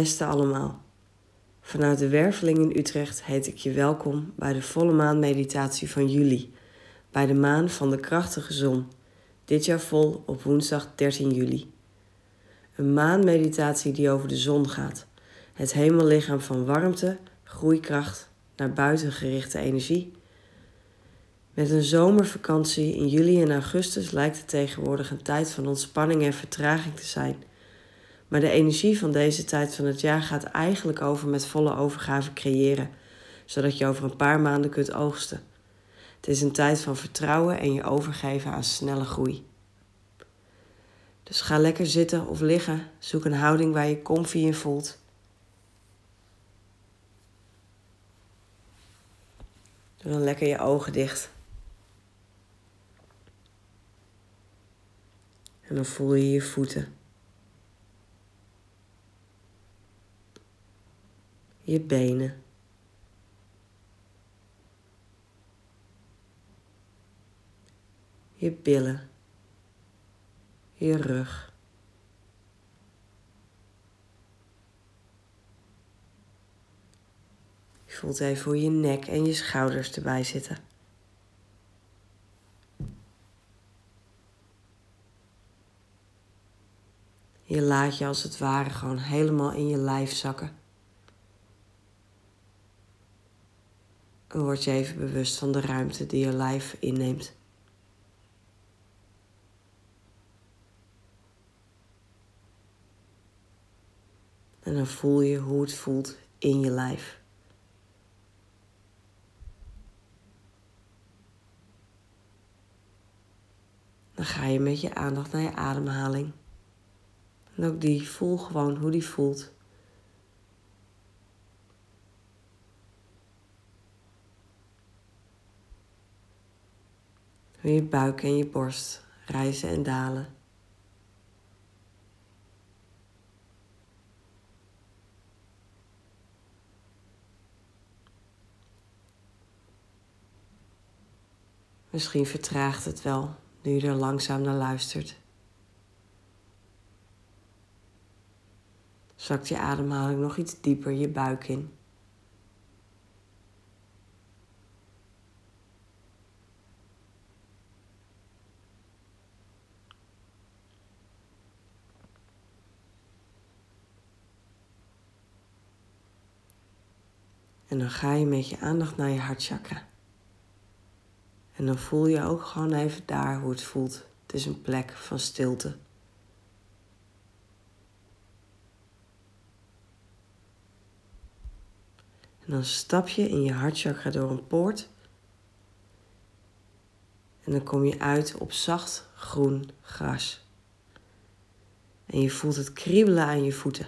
Beste allemaal, vanuit de Werveling in Utrecht heet ik je welkom bij de volle maanmeditatie van juli, bij de maan van de krachtige zon, dit jaar vol op woensdag 13 juli. Een maanmeditatie die over de zon gaat, het hemellichaam van warmte, groeikracht, naar buiten gerichte energie. Met een zomervakantie in juli en augustus lijkt het tegenwoordig een tijd van ontspanning en vertraging te zijn. Maar de energie van deze tijd van het jaar gaat eigenlijk over met volle overgave creëren, zodat je over een paar maanden kunt oogsten. Het is een tijd van vertrouwen en je overgeven aan snelle groei. Dus ga lekker zitten of liggen, zoek een houding waar je comfy in voelt. Doe dan lekker je ogen dicht. En dan voel je je voeten. Je benen. Je billen. Je rug. Je voelt even hoe je nek en je schouders erbij zitten. Je laat je als het ware gewoon helemaal in je lijf zakken. En word je even bewust van de ruimte die je lijf inneemt. En dan voel je hoe het voelt in je lijf. Dan ga je met je aandacht naar je ademhaling. En ook die, voel gewoon hoe die voelt. Hoe je buik en je borst rijzen en dalen. Misschien vertraagt het wel, nu je er langzaam naar luistert. Zakt je ademhaling nog iets dieper je buik in. En dan ga je met je aandacht naar je hartchakra. En dan voel je ook gewoon even daar hoe het voelt. Het is een plek van stilte. En dan stap je in je hartchakra door een poort. En dan kom je uit op zacht groen gras. En je voelt het kriebelen aan je voeten.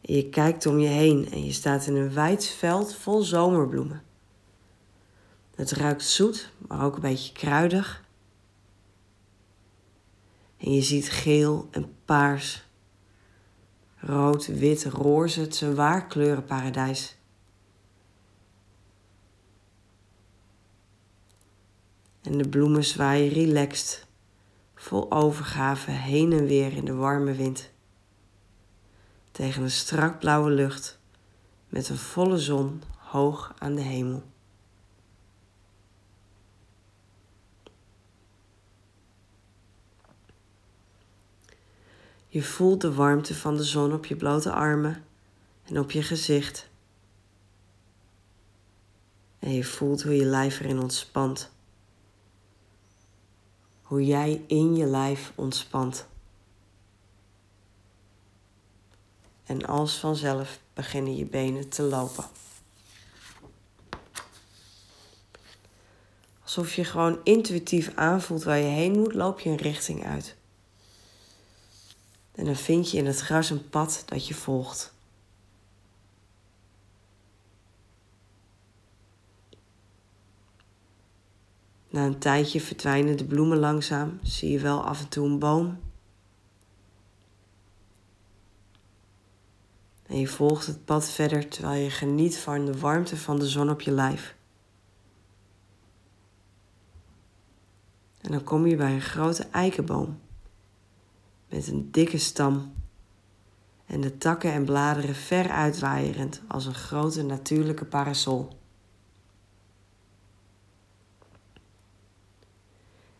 En je kijkt om je heen en je staat in een wijd veld vol zomerbloemen. Het ruikt zoet, maar ook een beetje kruidig. En je ziet geel en paars. Rood, wit, roze, het is een waar kleurenparadijs. En de bloemen zwaaien relaxed, vol overgave heen en weer in de warme wind. Tegen een strak blauwe lucht, met een volle zon hoog aan de hemel. Je voelt de warmte van de zon op je blote armen en op je gezicht. En je voelt hoe je lijf erin ontspant. Hoe jij in je lijf ontspant. En als vanzelf beginnen je benen te lopen. Alsof je gewoon intuïtief aanvoelt waar je heen moet, loop je een richting uit. En dan vind je in het gras een pad dat je volgt. Na een tijdje verdwijnen de bloemen langzaam. Zie je wel af en toe een boom. En je volgt het pad verder terwijl je geniet van de warmte van de zon op je lijf. En dan kom je bij een grote eikenboom. Met een dikke stam en de takken en bladeren ver uitwaaierend als een grote natuurlijke parasol.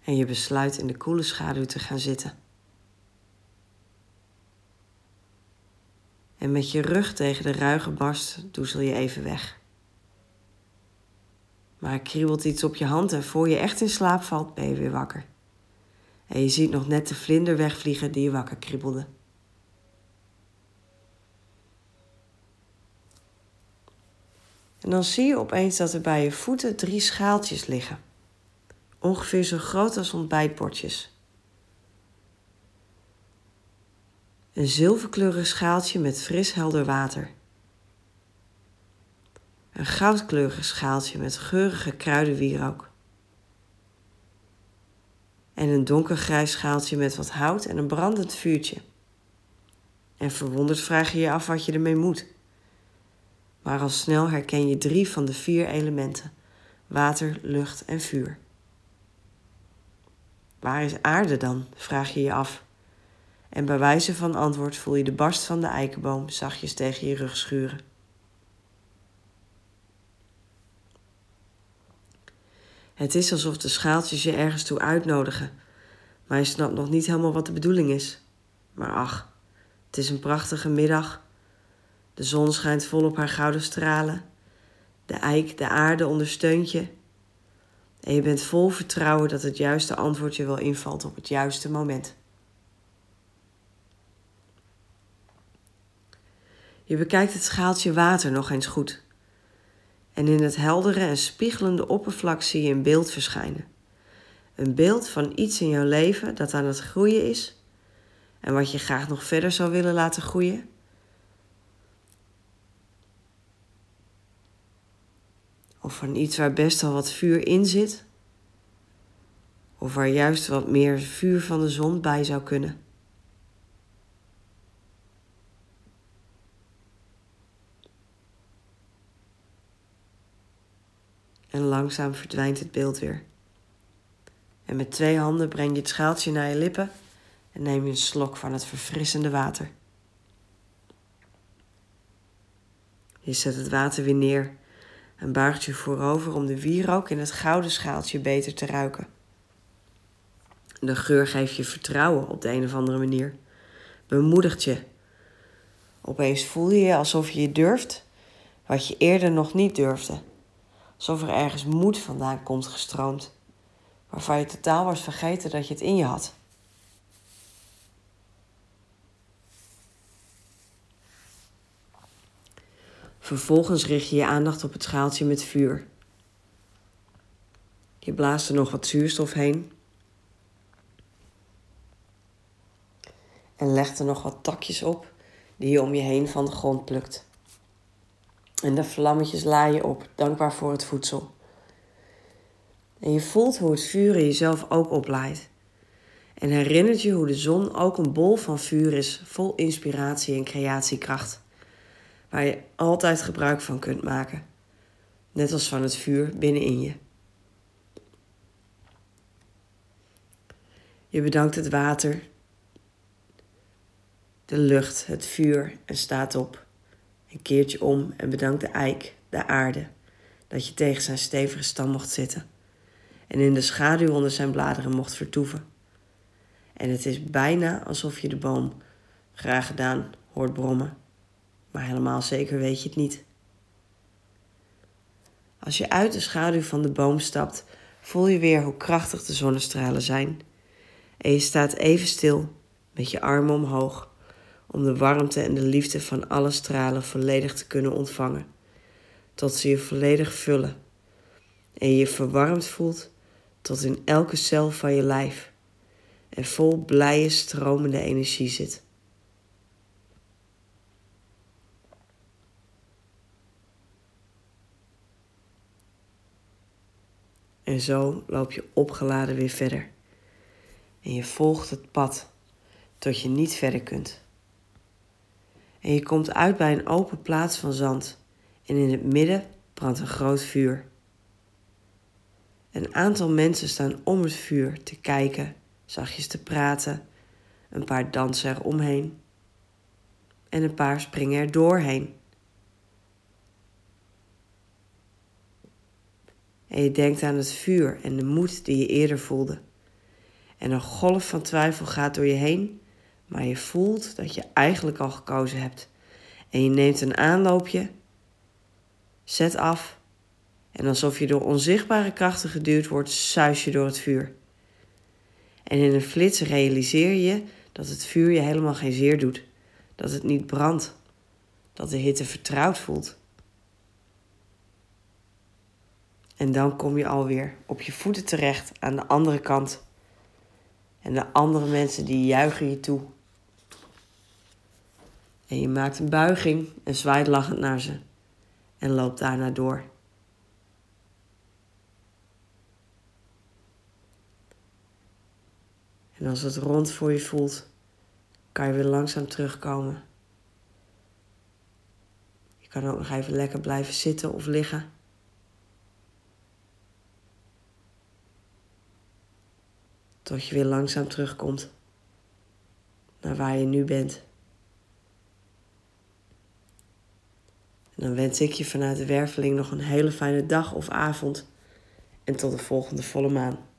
En je besluit in de koele schaduw te gaan zitten. En met je rug tegen de ruige barst doezel je even weg. Maar er kriebelt iets op je hand en voor je echt in slaap valt ben je weer wakker. En je ziet nog net de vlinder wegvliegen die je wakker kriebelde. En dan zie je opeens dat er bij je voeten 3 schaaltjes liggen. Ongeveer zo groot als ontbijtbordjes. Een zilverkleurig schaaltje met fris helder water. Een goudkleurig schaaltje met geurige kruidenwierook. En een donkergrijs schaaltje met wat hout en een brandend vuurtje. En verwonderd vraag je je af wat je ermee moet. Maar al snel herken je 3 van de 4 elementen: water, lucht en vuur. Waar is aarde dan, vraag je je af. En bij wijze van antwoord voel je de barst van de eikenboom zachtjes tegen je rug schuren. Het is alsof de schaaltjes je ergens toe uitnodigen, maar je snapt nog niet helemaal wat de bedoeling is. Maar ach, het is een prachtige middag. De zon schijnt vol op haar gouden stralen. De eik, de aarde ondersteunt je. En je bent vol vertrouwen dat het juiste antwoord je wel invalt op het juiste moment. Je bekijkt het schaaltje water nog eens goed. En in het heldere en spiegelende oppervlak zie je een beeld verschijnen. Een beeld van iets in jouw leven dat aan het groeien is. En wat je graag nog verder zou willen laten groeien. Of van iets waar best al wat vuur in zit. Of waar juist wat meer vuur van de zon bij zou kunnen. En langzaam verdwijnt het beeld weer. En met 2 handen breng je het schaaltje naar je lippen en neem je een slok van het verfrissende water. Je zet het water weer neer en buigt je voorover om de wierook in het gouden schaaltje beter te ruiken. De geur geeft je vertrouwen op de een of andere manier. Bemoedigt je. Opeens voel je je alsof je durft wat je eerder nog niet durfde. Alsof er ergens moed vandaan komt gestroomd, waarvan je totaal was vergeten dat je het in je had. Vervolgens richt je je aandacht op het schaaltje met vuur. Je blaast er nog wat zuurstof heen. En legt er nog wat takjes op die je om je heen van de grond plukt. En de vlammetjes laaien op, dankbaar voor het voedsel. En je voelt hoe het vuur in jezelf ook oplaait. En herinnert je hoe de zon ook een bol van vuur is, vol inspiratie en creatiekracht. Waar je altijd gebruik van kunt maken. Net als van het vuur binnenin je. Je bedankt het water, de lucht, het vuur en staat op. En keert je om en bedankt de eik, de aarde, dat je tegen zijn stevige stam mocht zitten. En in de schaduw onder zijn bladeren mocht vertoeven. En het is bijna alsof je de boom, graag gedaan, hoort brommen. Maar helemaal zeker weet je het niet. Als je uit de schaduw van de boom stapt, voel je weer hoe krachtig de zonnestralen zijn. En je staat even stil, met je armen omhoog, om de warmte en de liefde van alle stralen volledig te kunnen ontvangen. Tot ze je volledig vullen. En je verwarmd voelt tot in elke cel van je lijf. En vol blije, stromende energie zit. En zo loop je opgeladen weer verder. En je volgt het pad tot je niet verder kunt. En je komt uit bij een open plaats van zand. En in het midden brandt een groot vuur. Een aantal mensen staan om het vuur te kijken, zachtjes te praten. Een paar dansen eromheen. en een paar springen er doorheen. En je denkt aan het vuur en de moed die je eerder voelde. En een golf van twijfel gaat door je heen, maar je voelt dat je eigenlijk al gekozen hebt. En je neemt een aanloopje, zet af en alsof je door onzichtbare krachten geduwd wordt, suis je door het vuur. En in een flits realiseer je dat het vuur je helemaal geen zeer doet, dat het niet brandt, dat de hitte vertrouwd voelt. En dan kom je alweer op je voeten terecht aan de andere kant. En de andere mensen die juichen je toe. En je maakt een buiging en zwaait lachend naar ze. En loopt daarna door. En als het rond voor je voelt, kan je weer langzaam terugkomen. Je kan ook nog even lekker blijven zitten of liggen. Tot je weer langzaam terugkomt naar waar je nu bent. En dan wens ik je vanuit de Werveling nog een hele fijne dag of avond. En tot de volgende volle maan.